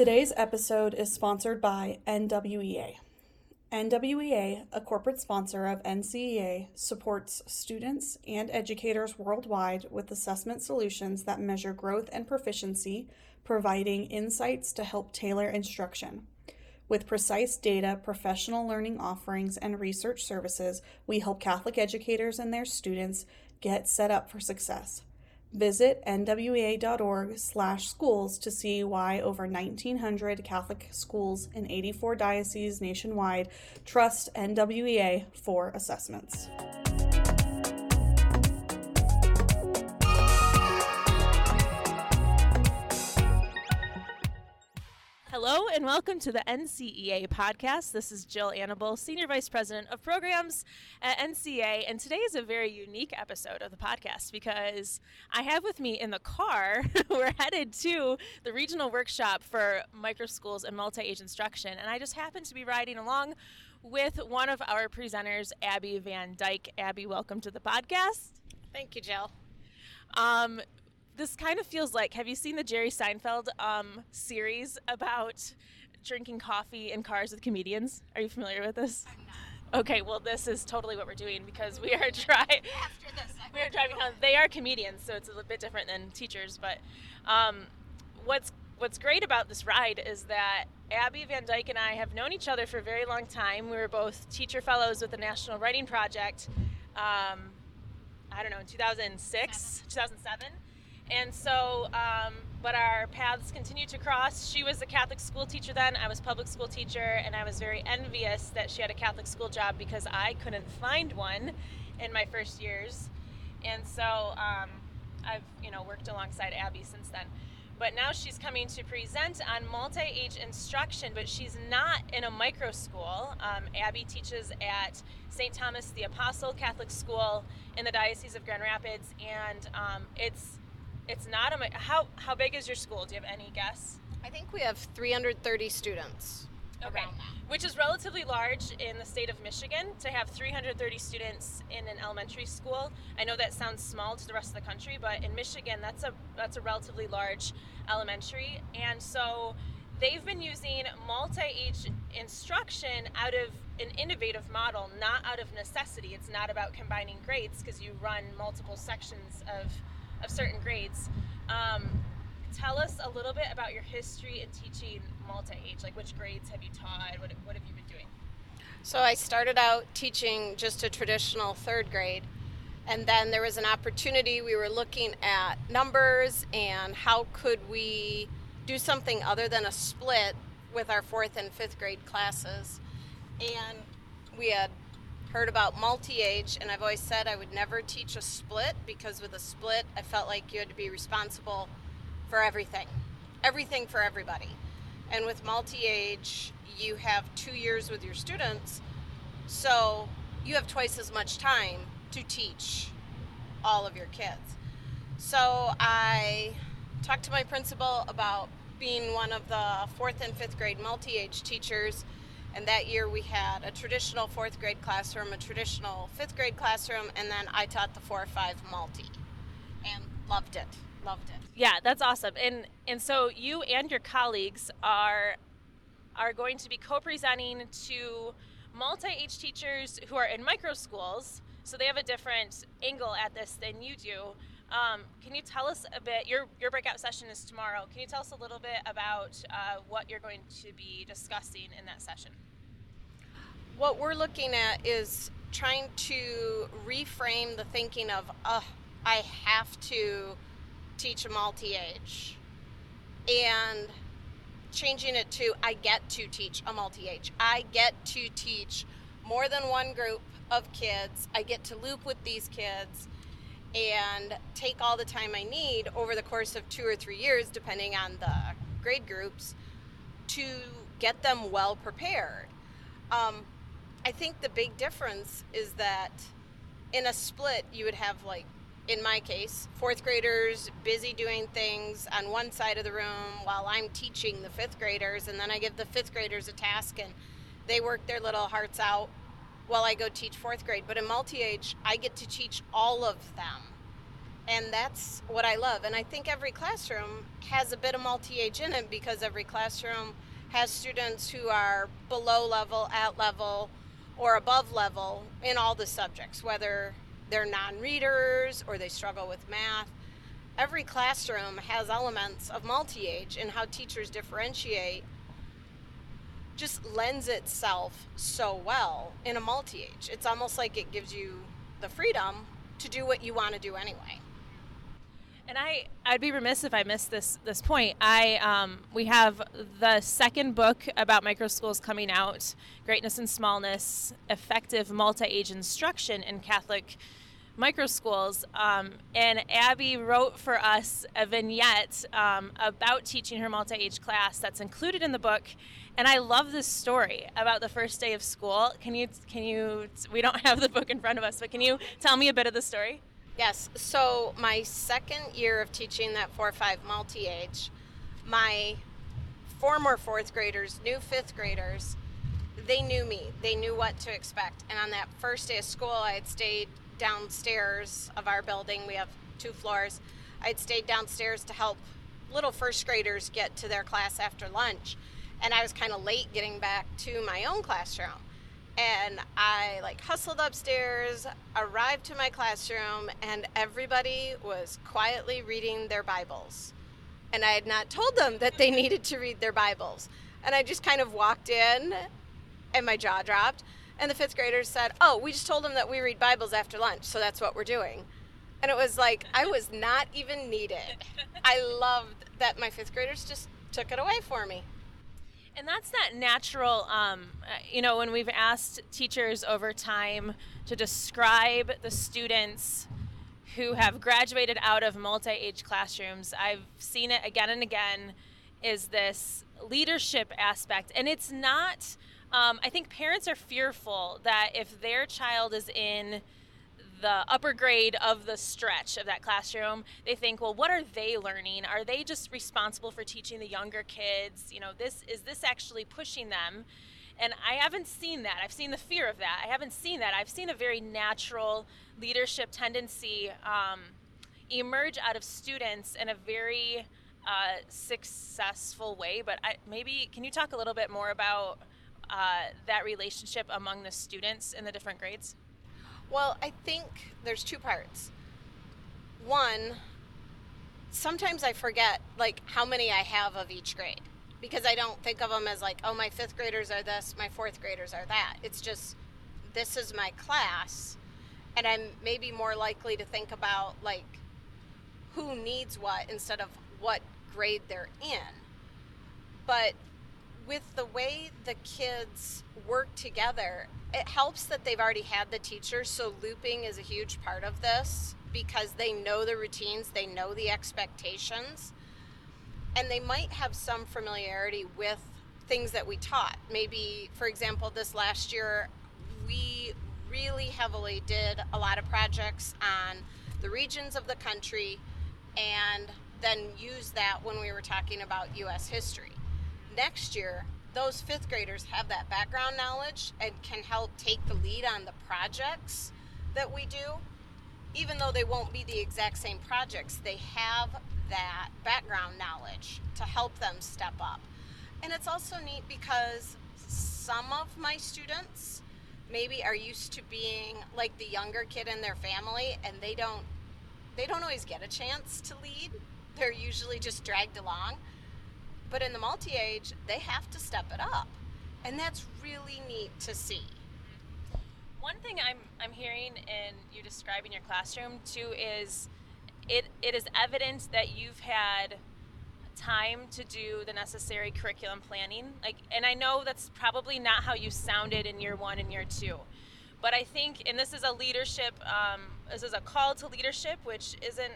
Today's episode is sponsored by NWEA. NWEA, a corporate sponsor of NCEA, supports students and educators worldwide with assessment solutions that measure growth and proficiency, providing insights to help tailor instruction. With precise data, professional learning offerings, and research services, we help Catholic educators and their students get set up for success. Visit nwea.org/schools to see why over 1,900 Catholic schools in 84 dioceses nationwide trust NWEA for assessments. Hello and welcome to the NCEA podcast. This is Jill Annable, Senior Vice President of Programs at NCEA, and today is a very unique episode of the podcast because I have with me in the car, we're headed to the regional workshop for microschools and multi-age instruction, and I just happen to be riding along with one of our presenters, Abby Van Dyke. Abby, welcome to the podcast. Thank you, Jill. This kind of feels like, have you seen the Jerry Seinfeld series about drinking coffee in cars with comedians? Are you familiar with this? I'm not. Okay, well, this is totally what we're doing because we are driving home. They are comedians, so it's a little bit different than teachers. But what's great about this ride is that Abby Van Dyke and I have known each other for a very long time. We were both teacher fellows with the National Writing Project. I don't know, in 2006, 2007. And so, but our paths continued to cross. She was a Catholic school teacher then, I was public school teacher, and I was very envious that she had a Catholic school job because I couldn't find one in my first years. And so I've, worked alongside Abby since then. But now she's coming to present on multi-age instruction, but she's not in a micro school. Abby teaches at St. Thomas the Apostle Catholic School in the Diocese of Grand Rapids, and it's not a, how big is your school? Do you have any guess? I think we have 330 students. Okay, which is relatively large in the state of Michigan to have 330 students in an elementary school. I know that sounds small to the rest of the country, but in Michigan, that's a relatively large elementary. And so they've been using multi-age instruction out of an innovative model, not out of necessity. It's not about combining grades because you run multiple sections of certain grades. Tell us a little bit about your history in teaching multi-age, like which grades have you taught, what have you been doing? So I started out teaching just a traditional third grade, and then there was an opportunity. We were looking at numbers and how could we do something other than a split with our fourth and fifth grade classes, and we had heard about multi-age, and I've always said I would never teach a split because with a split I felt like you had to be responsible for everything for everybody, and with multi-age you have 2 years with your students, so you have twice as much time to teach all of your kids. So I talked to my principal about being one of the fourth and fifth grade multi-age teachers. And that year we had a traditional fourth grade classroom, a traditional fifth grade classroom, and then I taught the 4-5 multi and loved it. Yeah, that's awesome. And so you and your colleagues are going to be co-presenting to multi-age teachers who are in micro schools, so they have a different angle at this than you do. Can you tell us a bit, your breakout session is tomorrow. Can you tell us a little bit about what you're going to be discussing in that session? What we're looking at is trying to reframe the thinking of, I have to teach a multi-age, and changing it to, I get to teach a multi-age. I get to teach more than one group of kids. I get to loop with these kids and take all the time I need over the course of 2 or 3 years, depending on the grade groups, to get them well prepared. I think the big difference is that in a split, you would have, like, in my case, fourth graders busy doing things on one side of the room while I'm teaching the fifth graders, and then I give the fifth graders a task and they work their little hearts out while I go teach fourth grade. But in multi-age, I get to teach all of them And that's what I love. And I think every classroom has a bit of multi-age in it, because every classroom has students who are below level, at level, or above level in all the subjects, whether they're non-readers or they struggle with math. Every classroom has elements of multi-age, and how teachers differentiate just lends itself so well in a multi-age. It's almost like it gives you the freedom to do what you want to do anyway. And I'd be remiss if I missed this point. We have the second book about microschools coming out, Greatness and Smallness, Effective Multi-Age Instruction in Catholic Microschools. And Abby wrote for us a vignette about teaching her multi-age class that's included in the book. And I love this story about the first day of school. Can you, we don't have the book in front of us, but can you tell me a bit of the story? Yes, so my second year of teaching that 4-5 multi-age, my former 4th graders, new 5th graders, they knew me. They knew what to expect. And on that first day of school, I had stayed downstairs of our building. We have 2 floors. I had stayed downstairs to help little 1st graders get to their class after lunch. And I was kind of late getting back to my own classroom. And I hustled upstairs, arrived to my classroom, and everybody was quietly reading their Bibles. And I had not told them that they needed to read their Bibles. And I just kind of walked in, and my jaw dropped. And the 5th graders said, "Oh, we just told them that we read Bibles after lunch, so that's what we're doing." And it was like, I was not even needed. I loved that my 5th graders just took it away for me. And that's that natural, when we've asked teachers over time to describe the students who have graduated out of multi-age classrooms, I've seen it again and again, is this leadership aspect. And it's not, I think parents are fearful that if their child is in the upper grade of the stretch of that classroom, they think, well, what are they learning? Are they just responsible for teaching the younger kids? Is this actually pushing them? And I haven't seen that. I've seen the fear of that. I haven't seen that. I've seen a very natural leadership tendency emerge out of students in a very successful way. But can you talk a little bit more about that relationship among the students in the different grades? Well, I think there's 2 parts. One, sometimes I forget how many I have of each grade, because I don't think of them as oh, my 5th graders are this, my 4th graders are that. It's just, this is my class, and I'm maybe more likely to think about who needs what instead of what grade they're in. But with the way the kids work together, it helps that they've already had the teacher, so looping is a huge part of this, because they know the routines, they know the expectations, and they might have some familiarity with things that we taught. Maybe, for example, this last year, we really heavily did a lot of projects on the regions of the country, and then used that when we were talking about U.S. history. Next year, those 5th graders have that background knowledge and can help take the lead on the projects that we do. Even though they won't be the exact same projects, they have that background knowledge to help them step up. And it's also neat because some of my students maybe are used to being the younger kid in their family, and they don't always get a chance to lead. They're usually just dragged along. But in the multi-age, they have to step it up. And that's really neat to see. One thing I'm hearing in you describing your classroom too is it is evident that you've had time to do the necessary curriculum planning. And I know that's probably not how you sounded in year 1 and year 2. But I think, and this is a leadership, this is a call to leadership, which isn't,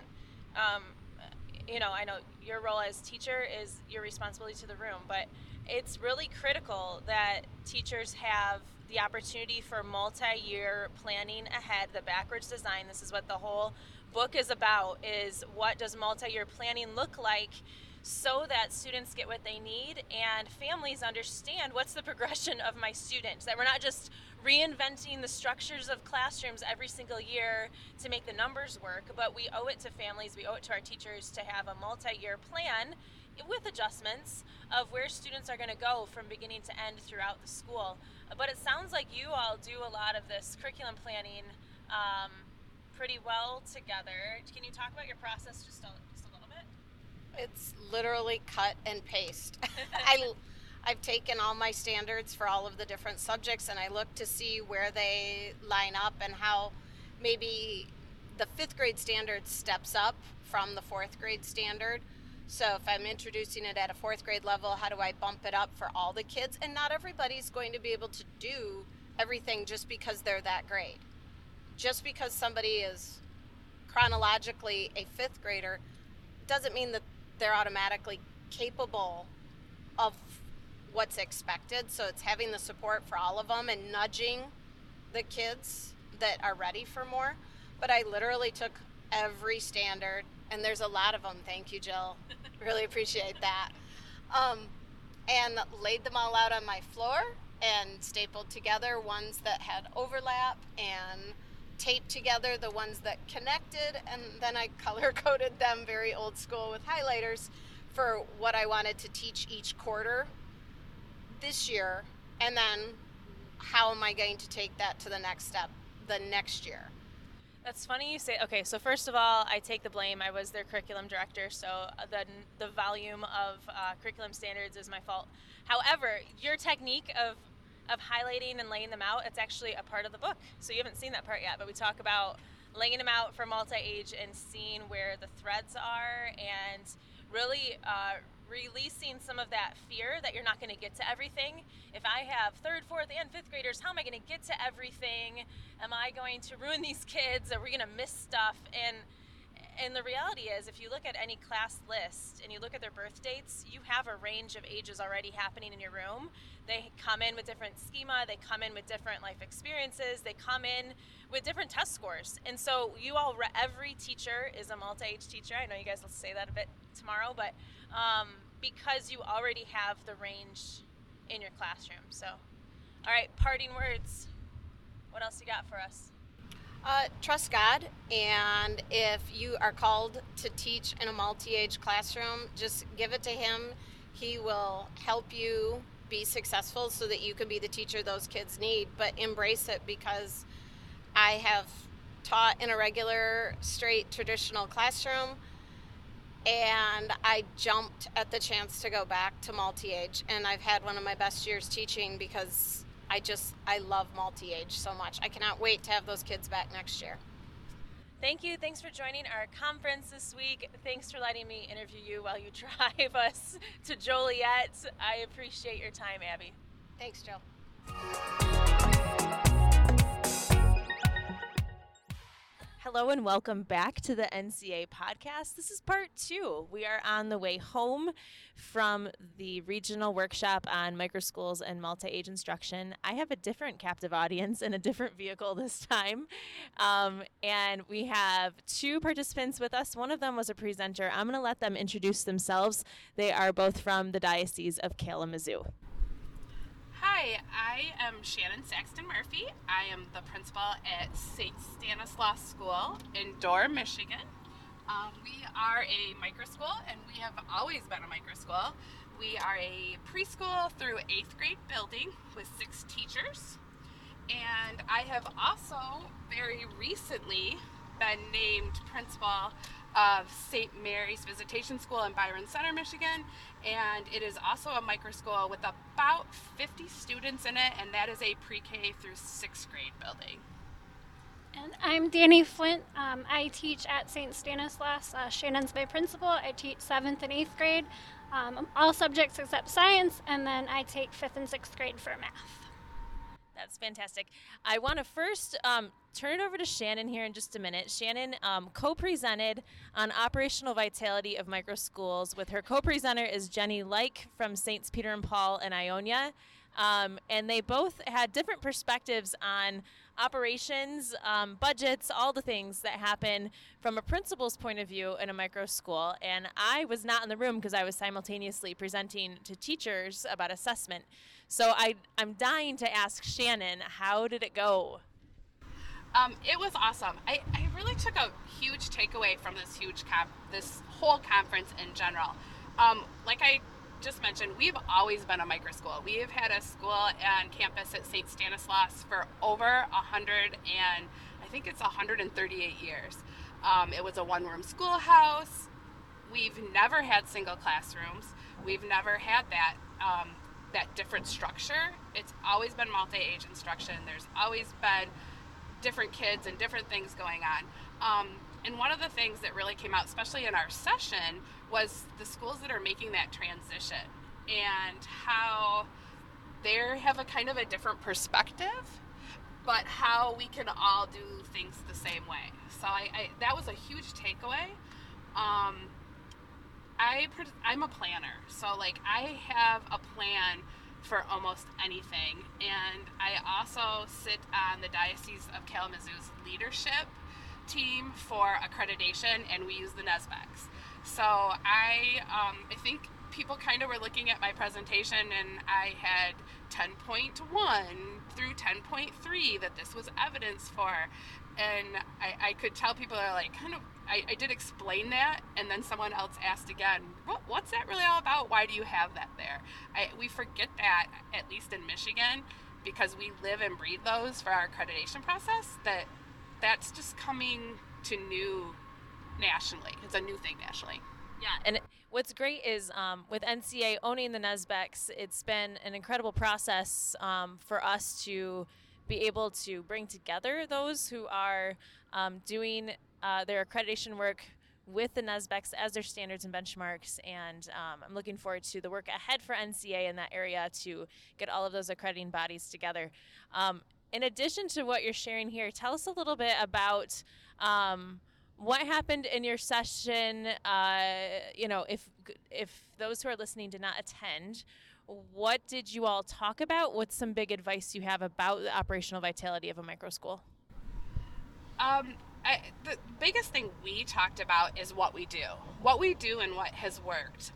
I know your role as teacher is your responsibility to the room, but it's really critical that teachers have the opportunity for multi-year planning ahead, the backwards design. This is what the whole book is about, is what does multi-year planning look like so that students get what they need and families understand what's the progression of my students, that we're not just reinventing the structures of classrooms every single year to make the numbers work, but we owe it to families, we owe it to our teachers to have a multi-year plan with adjustments of where students are going to go from beginning to end throughout the school. But it sounds like you all do a lot of this curriculum planning pretty well together. Can you talk about your process just a little bit? It's literally cut and paste. I've taken all my standards for all of the different subjects and I look to see where they line up and how maybe the fifth grade standard steps up from the fourth grade standard. So if I'm introducing it at a fourth grade level, how do I bump it up for all the kids? And not everybody's going to be able to do everything just because they're that grade. Just because somebody is chronologically a fifth grader doesn't mean that they're automatically capable of what's expected. So it's having the support for all of them and nudging the kids that are ready for more. But I literally took every standard, and there's a lot of them. Thank you, Jill. Really appreciate that. And laid them all out on my floor and stapled together ones that had overlap and taped together the ones that connected. And then I color coded them very old school with highlighters for what I wanted to teach each quarter this year. And then how am I going to take that to the next step the next year? That's funny you say. Okay, so first of all, I take the blame. I was their curriculum director, so the volume of curriculum standards is my fault. However, your technique of highlighting and laying them out, it's actually a part of the book. So you haven't seen that part yet, but we talk about laying them out for multi-age and seeing where the threads are and really releasing some of that fear that you're not going to get to everything. If I have third, fourth, and fifth graders, how am I going to get to everything? Am I going to ruin these kids? Are we going to miss stuff? And the reality is, if you look at any class list and you look at their birth dates, you have a range of ages already happening in your room. They come in with different schema, they come in with different life experiences, they come in with different test scores. And so you all, every teacher is a multi-age teacher. I know you guys will say that a bit tomorrow, but because you already have the range in your classroom. So, all right, parting words. What else you got for us? Trust God, and if you are called to teach in a multi-age classroom, just give it to Him. He will help you be successful so that you can be the teacher those kids need, but embrace it, because I have taught in a regular, straight, traditional classroom, and I jumped at the chance to go back to multi-age, and I've had one of my best years teaching because I love multi-age so much. I cannot wait to have those kids back next year. Thank you. Thanks for joining our conference this week. Thanks for letting me interview you while you drive us to Joliet. I appreciate your time, Abby. Thanks, Jill. Hello and welcome back to the NCEA podcast. This is part 2. We are on the way home from the regional workshop on microschools and multi-age instruction. I have a different captive audience and a different vehicle this time. And we have 2 participants with us. One of them was a presenter. I'm going to let them introduce themselves. They are both from the Diocese of Kalamazoo. Hi, I am Shannon Saxton Murphy. I am the principal at St. Stanislaus School in Door, Michigan. We are a microschool, and we have always been a microschool. We are a preschool through 8th grade building with 6 teachers. And I have also very recently been named principal of St. Mary's Visitation School in Byron Center, Michigan, and it is also a microschool with about 50 students in it, and that is a pre-K through 6th grade building. And I'm Danny Flint. I teach at St. Stanislaus. Shannon's my principal. I teach 7th and 8th grade, all subjects except science, and then I take 5th and 6th grade for math. That's fantastic. I want to first turn it over to Shannon here in just a minute. Shannon co-presented on operational vitality of microschools with her co-presenter is Jenny Leich from Saints Peter and Paul in Ionia. And they both had different perspectives on operations, budgets, all the things that happen from a principal's point of view in a micro school. And I was not in the room because I was simultaneously presenting to teachers about assessment. So I'm dying to ask Shannon, how did it go? It was awesome. I really took a huge takeaway from this this whole conference in general. Like I just mentioned, we've always been a micro school. We have had a school on campus at St. Stanislaus for over 138 years. It was a one-room schoolhouse. We've never had single classrooms. We've never had that different structure. It's always been multi-age instruction. There's always been different kids and different things going on. And one of the things that really came out, especially in our session, was the schools that are making that transition and how they have a kind of a different perspective, but how we can all do things the same way. So that was a huge takeaway. I'm a planner, so like I have a plan for almost anything, and I also sit on the Diocese of Kalamazoo's leadership team for accreditation, and we use the Nesbex. So I think people kind of were looking at my presentation, and I had 10.1 through 10.3 that this was evidence for, and I could tell people are like kind of I did explain that, and then someone else asked again, what's that really all about? Why do you have that there? We forget that, at least in Michigan, because we live and breathe those for our accreditation process, that's just coming to new nationally. It's a new thing nationally. Yeah, and what's great is with NCEA owning the Nesbex, it's been an incredible process for us to be able to bring together those who are doing their accreditation work with the Nesbex as their standards and benchmarks, and I'm looking forward to the work ahead for NCA in that area to get all of those accrediting bodies together. In addition to what you're sharing here, tell us a little bit about what happened in your session. If those who are listening did not attend, what did you all talk about? What's some big advice you have about the operational vitality of a micro school? The biggest thing we talked about is what we do and what has worked.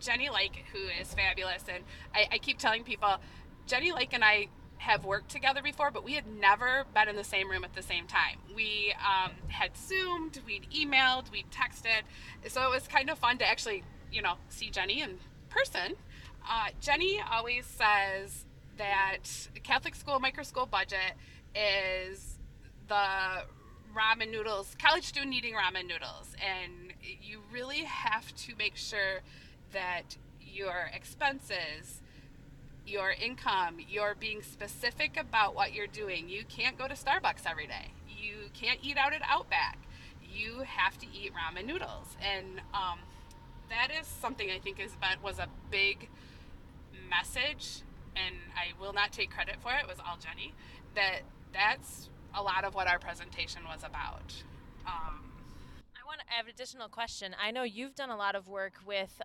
Jenny Leich, who is fabulous, and I keep telling people, Jenny Leich and I have worked together before, but we had never been in the same room at the same time. We had Zoomed, we'd emailed, we'd texted, so it was kind of fun to actually, see Jenny in person. Jenny always says that the Catholic school micro school budget is the ramen noodles, college student eating ramen noodles, and you really have to make sure that your expenses, your income, you're being specific about what you're doing. You can't go to Starbucks every day. You can't eat out at Outback. You have to eat ramen noodles, and that is something I think was a big message, and I will not take credit for it. It was all Jenny. That's a lot of what our presentation was about. I have an additional question. I know you've done a lot of work with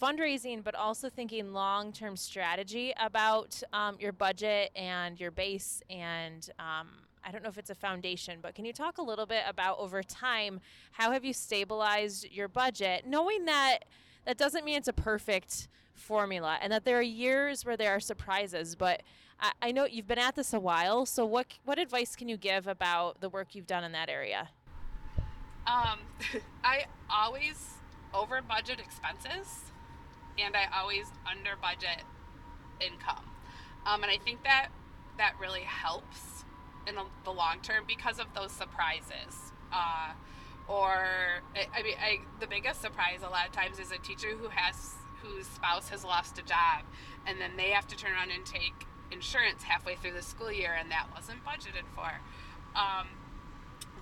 fundraising, but also thinking long-term strategy about your budget and your base, and I don't know if it's a foundation, but can you talk a little bit about, over time, how have you stabilized your budget, knowing that that doesn't mean it's a perfect formula and that there are years where there are surprises, but I know you've been at this a while, so what advice can you give about the work you've done in that area? I always over budget expenses, and I always under budget income. And I think that really helps in the long term because of those surprises. The biggest surprise a lot of times is a teacher whose spouse has lost a job, and then they have to turn around and take insurance halfway through the school year, and that wasn't budgeted for.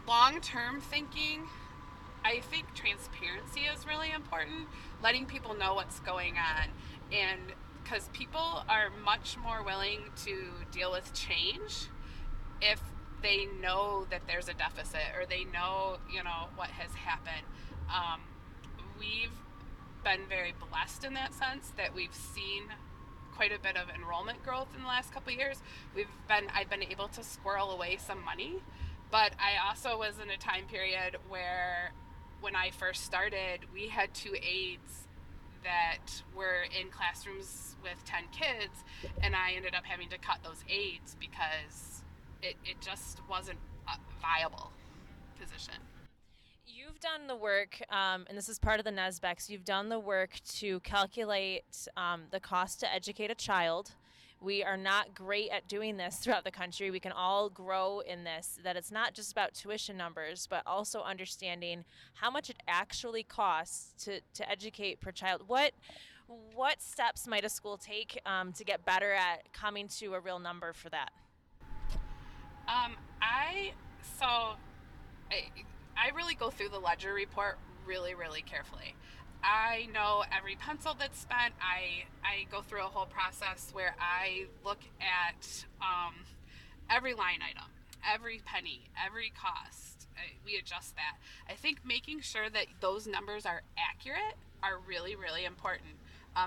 Long-term thinking, I think transparency is really important, letting people know what's going on, and because people are much more willing to deal with change if they know that there's a deficit or they know, what has happened. We've been very blessed in that sense that we've seen quite a bit of enrollment growth in the last couple of years. I've been able to squirrel away some money, but I also was in a time period where when I first started, we had two aides that were in classrooms with 10 kids, and I ended up having to cut those aides because it just wasn't a viable position. You've done the work, and this is part of the Nesbex, you've done the work to calculate the cost to educate a child. We are not great at doing this throughout the country. We can all grow in this, that it's not just about tuition numbers, but also understanding how much it actually costs to educate per child. What steps might a school take to get better at coming to a real number for that? I really go through the ledger report really, really carefully. I know every pencil that's spent. I go through a whole process where I look at every line item, every penny, every cost. We adjust that. I think making sure that those numbers are accurate are really, really important.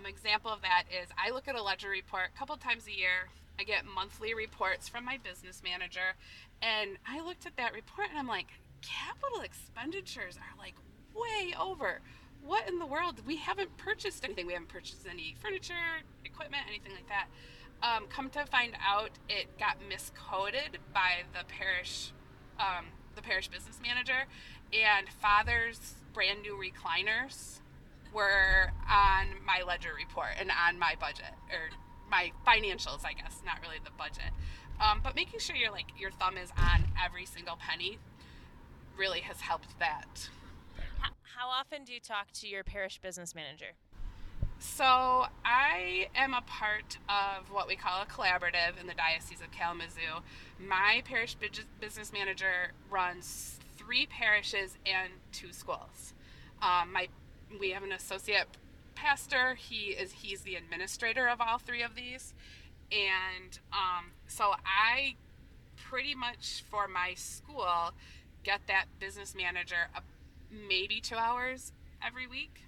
Example of that is I look at a ledger report a couple times a year. I get monthly reports from my business manager, and I looked at that report and I'm like, capital expenditures are like way over. What in the world? We haven't purchased anything. We haven't purchased any furniture, equipment, anything like that. Come to find out, it got miscoded by the parish business manager, and Father's brand new recliners were on my ledger report and on my budget, or my financials, I guess, not really the budget. But making sure your thumb is on every single penny really has helped that. How often do you talk to your parish business manager? So I am a part of what we call a collaborative in the Diocese of Kalamazoo. My parish business manager runs 3 parishes and 2 schools. We have an associate pastor. He's the administrator of all 3 of these. And so I pretty much for my school get that business manager a maybe 2 hours every week,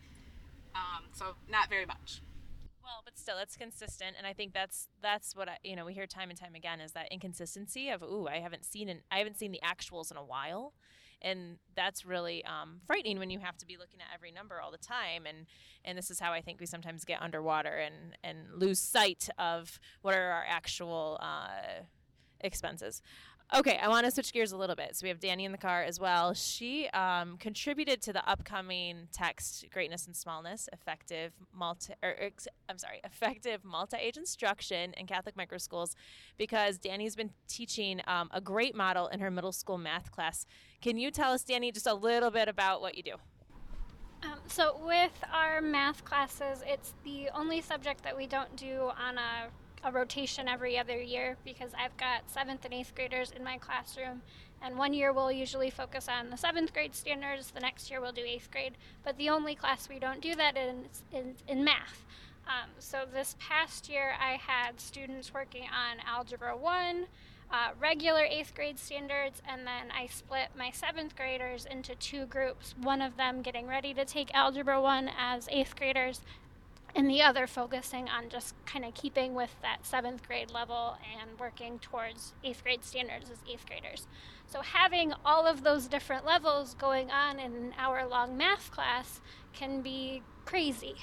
so not very much. Well, but still, it's consistent, and I think that's what we hear time and time again is that inconsistency of I haven't seen the actuals in a while, and that's really frightening when you have to be looking at every number all the time, and this is how I think we sometimes get underwater and lose sight of what are our actual expenses. Okay, I want to switch gears a little bit. So we have Danny in the car as well. She contributed to the upcoming text, Greatness and Smallness, Effective Multi-Age Instruction in Catholic Microschools, because Danny's been teaching a great model in her middle school math class. Can you tell us, Danny, just a little bit about what you do? So with our math classes, it's the only subject that we don't do on a rotation every other year, because I've got 7th and 8th graders in my classroom, and one year we'll usually focus on the 7th grade standards, the next year we'll do 8th grade, but the only class we don't do that is in math. So this past year I had students working on Algebra 1, regular 8th grade standards, and then I split my 7th graders into 2 groups, one of them getting ready to take Algebra 1 as 8th graders, and the other focusing on just kind of keeping with that 7th grade level and working towards 8th grade standards as 8th graders. So having all of those different levels going on in an hour-long math class can be crazy.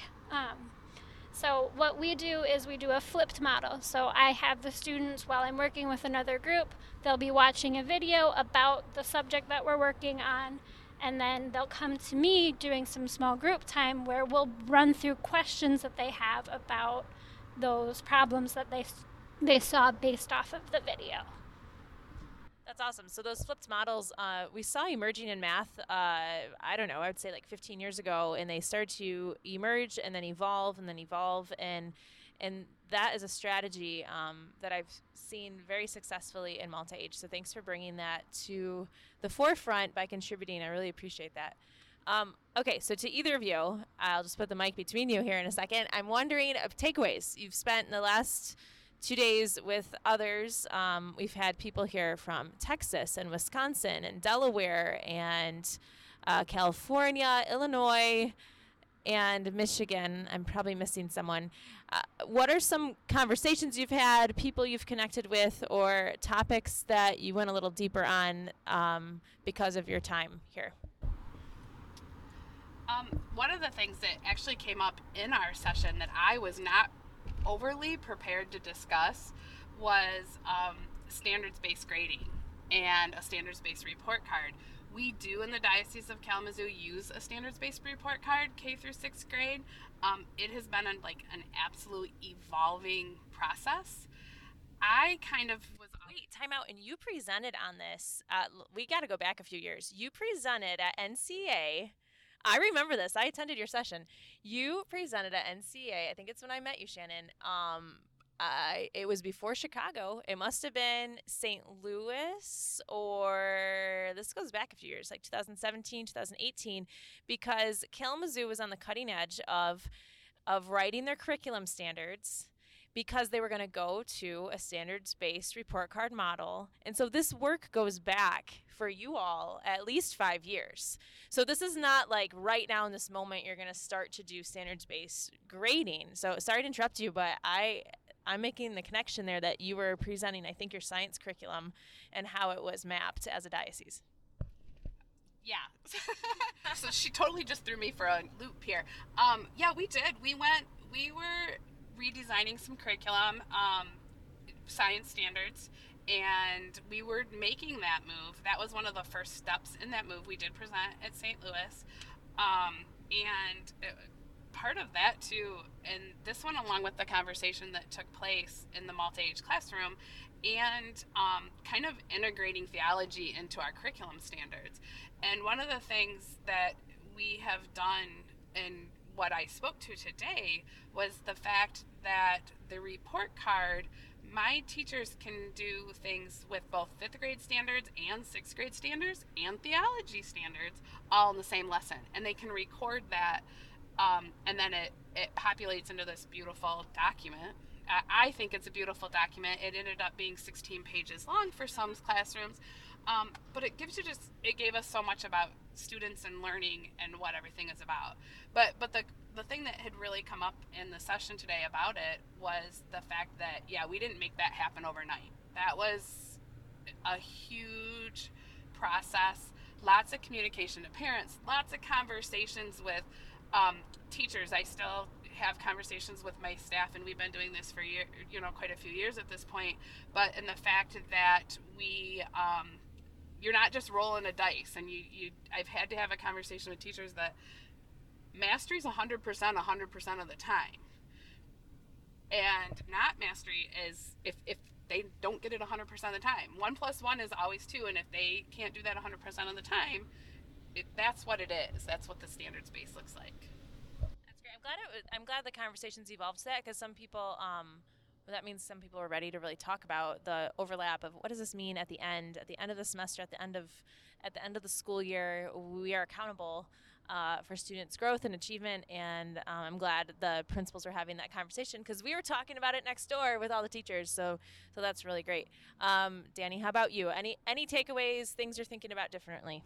So what we do is we do a flipped model. So I have the students, while I'm working with another group, they'll be watching a video about the subject that we're working on, and then they'll come to me doing some small group time where we'll run through questions that they have about those problems that they saw based off of the video. That's awesome. So those flipped models we saw emerging in math, I don't know, I would say like 15 years ago, and they started to emerge and then evolve and then evolve. And that is a strategy that I've seen very successfully in multi-age. So thanks for bringing that to the forefront by contributing. I really appreciate that. Okay, so to either of you, I'll just put the mic between you here in a second. I'm wondering of takeaways. You've spent the last 2 days with others. We've had people here from Texas and Wisconsin and Delaware and California, Illinois, and Michigan. I'm probably missing someone. What are some conversations you've had, people you've connected with, or topics that you went a little deeper on because of your time here? One of the things that actually came up in our session that I was not overly prepared to discuss was standards-based grading and a standards-based report card. We do in the Diocese of Kalamazoo use a standards-based report card K through 6th grade. It has been an absolute evolving process. I kind of was... Wait, time out. And you presented on this. We got to go back a few years. You presented at NCEA. I remember this. I attended your session. You presented at NCEA. I think it's when I met you, Shannon. It was before Chicago. It must have been St. Louis, or this goes back a few years, like 2017, 2018, because Kalamazoo was on the cutting edge of writing their curriculum standards because they were going to go to a standards-based report card model. And so this work goes back for you all at least 5 years. So this is not like right now in this moment you're going to start to do standards-based grading. So sorry to interrupt you, but I'm making the connection there that you were presenting, I think, your science curriculum and how it was mapped as a diocese. Yeah. So she totally just threw me for a loop here. Yeah, we did. We were redesigning some curriculum, science standards, and we were making that move. That was one of the first steps in that move. We did present at St. Louis, and part of that too, and this went along with the conversation that took place in the multi-age classroom, and kind of integrating theology into our curriculum standards. And one of the things that we have done in what I spoke to today was the fact that the report card, my teachers can do things with both 5th grade standards and 6th grade standards and theology standards all in the same lesson. And they can record that, and then it populates into this beautiful document. I think it's a beautiful document. It ended up being 16 pages long for some classrooms, but it gave us so much about students and learning and what everything is about. But the thing that had really come up in the session today about it was the fact that, yeah, we didn't make that happen overnight. That was a huge process, lots of communication to parents, lots of conversations with teachers. I still have conversations with my staff, and we've been doing this for quite a few years at this point, but in the fact that we... You're not just rolling a dice, and I've had to have a conversation with teachers that mastery is 100%, 100% of the time. And not mastery is if they don't get it 100% of the time. 1 plus 1 is always 2, and if they can't do that 100% of the time, that's what it is. That's what the standards base looks like. That's great. I'm glad the conversations evolved to that, because some people... that means some people are ready to really talk about the overlap of what does this mean at the end of the semester, at the end of the school year. We are accountable for students' growth and achievement, and I'm glad the principals are having that conversation, because we were talking about it next door with all the teachers. So that's really great. Danny, how about you? Any takeaways? Things you're thinking about differently?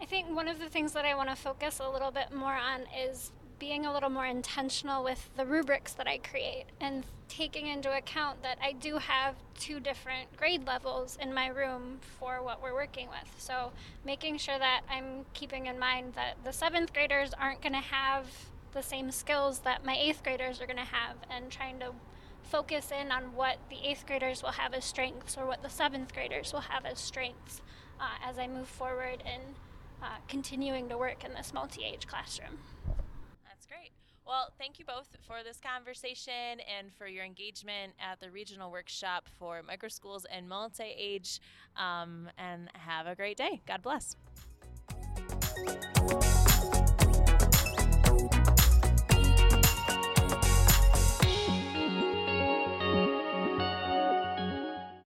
I think one of the things that I want to focus a little bit more on is being a little more intentional with the rubrics that I create, and taking into account that I do have 2 different grade levels in my room for what we're working with. So making sure that I'm keeping in mind that the 7th graders aren't going to have the same skills that my 8th graders are going to have, and trying to focus in on what the 8th graders will have as strengths, or what the 7th graders will have as strengths as I move forward in continuing to work in this multi-age classroom. Great. Well, thank you both for this conversation and for your engagement at the regional workshop for microschools and multi-age, and have a great day. God bless.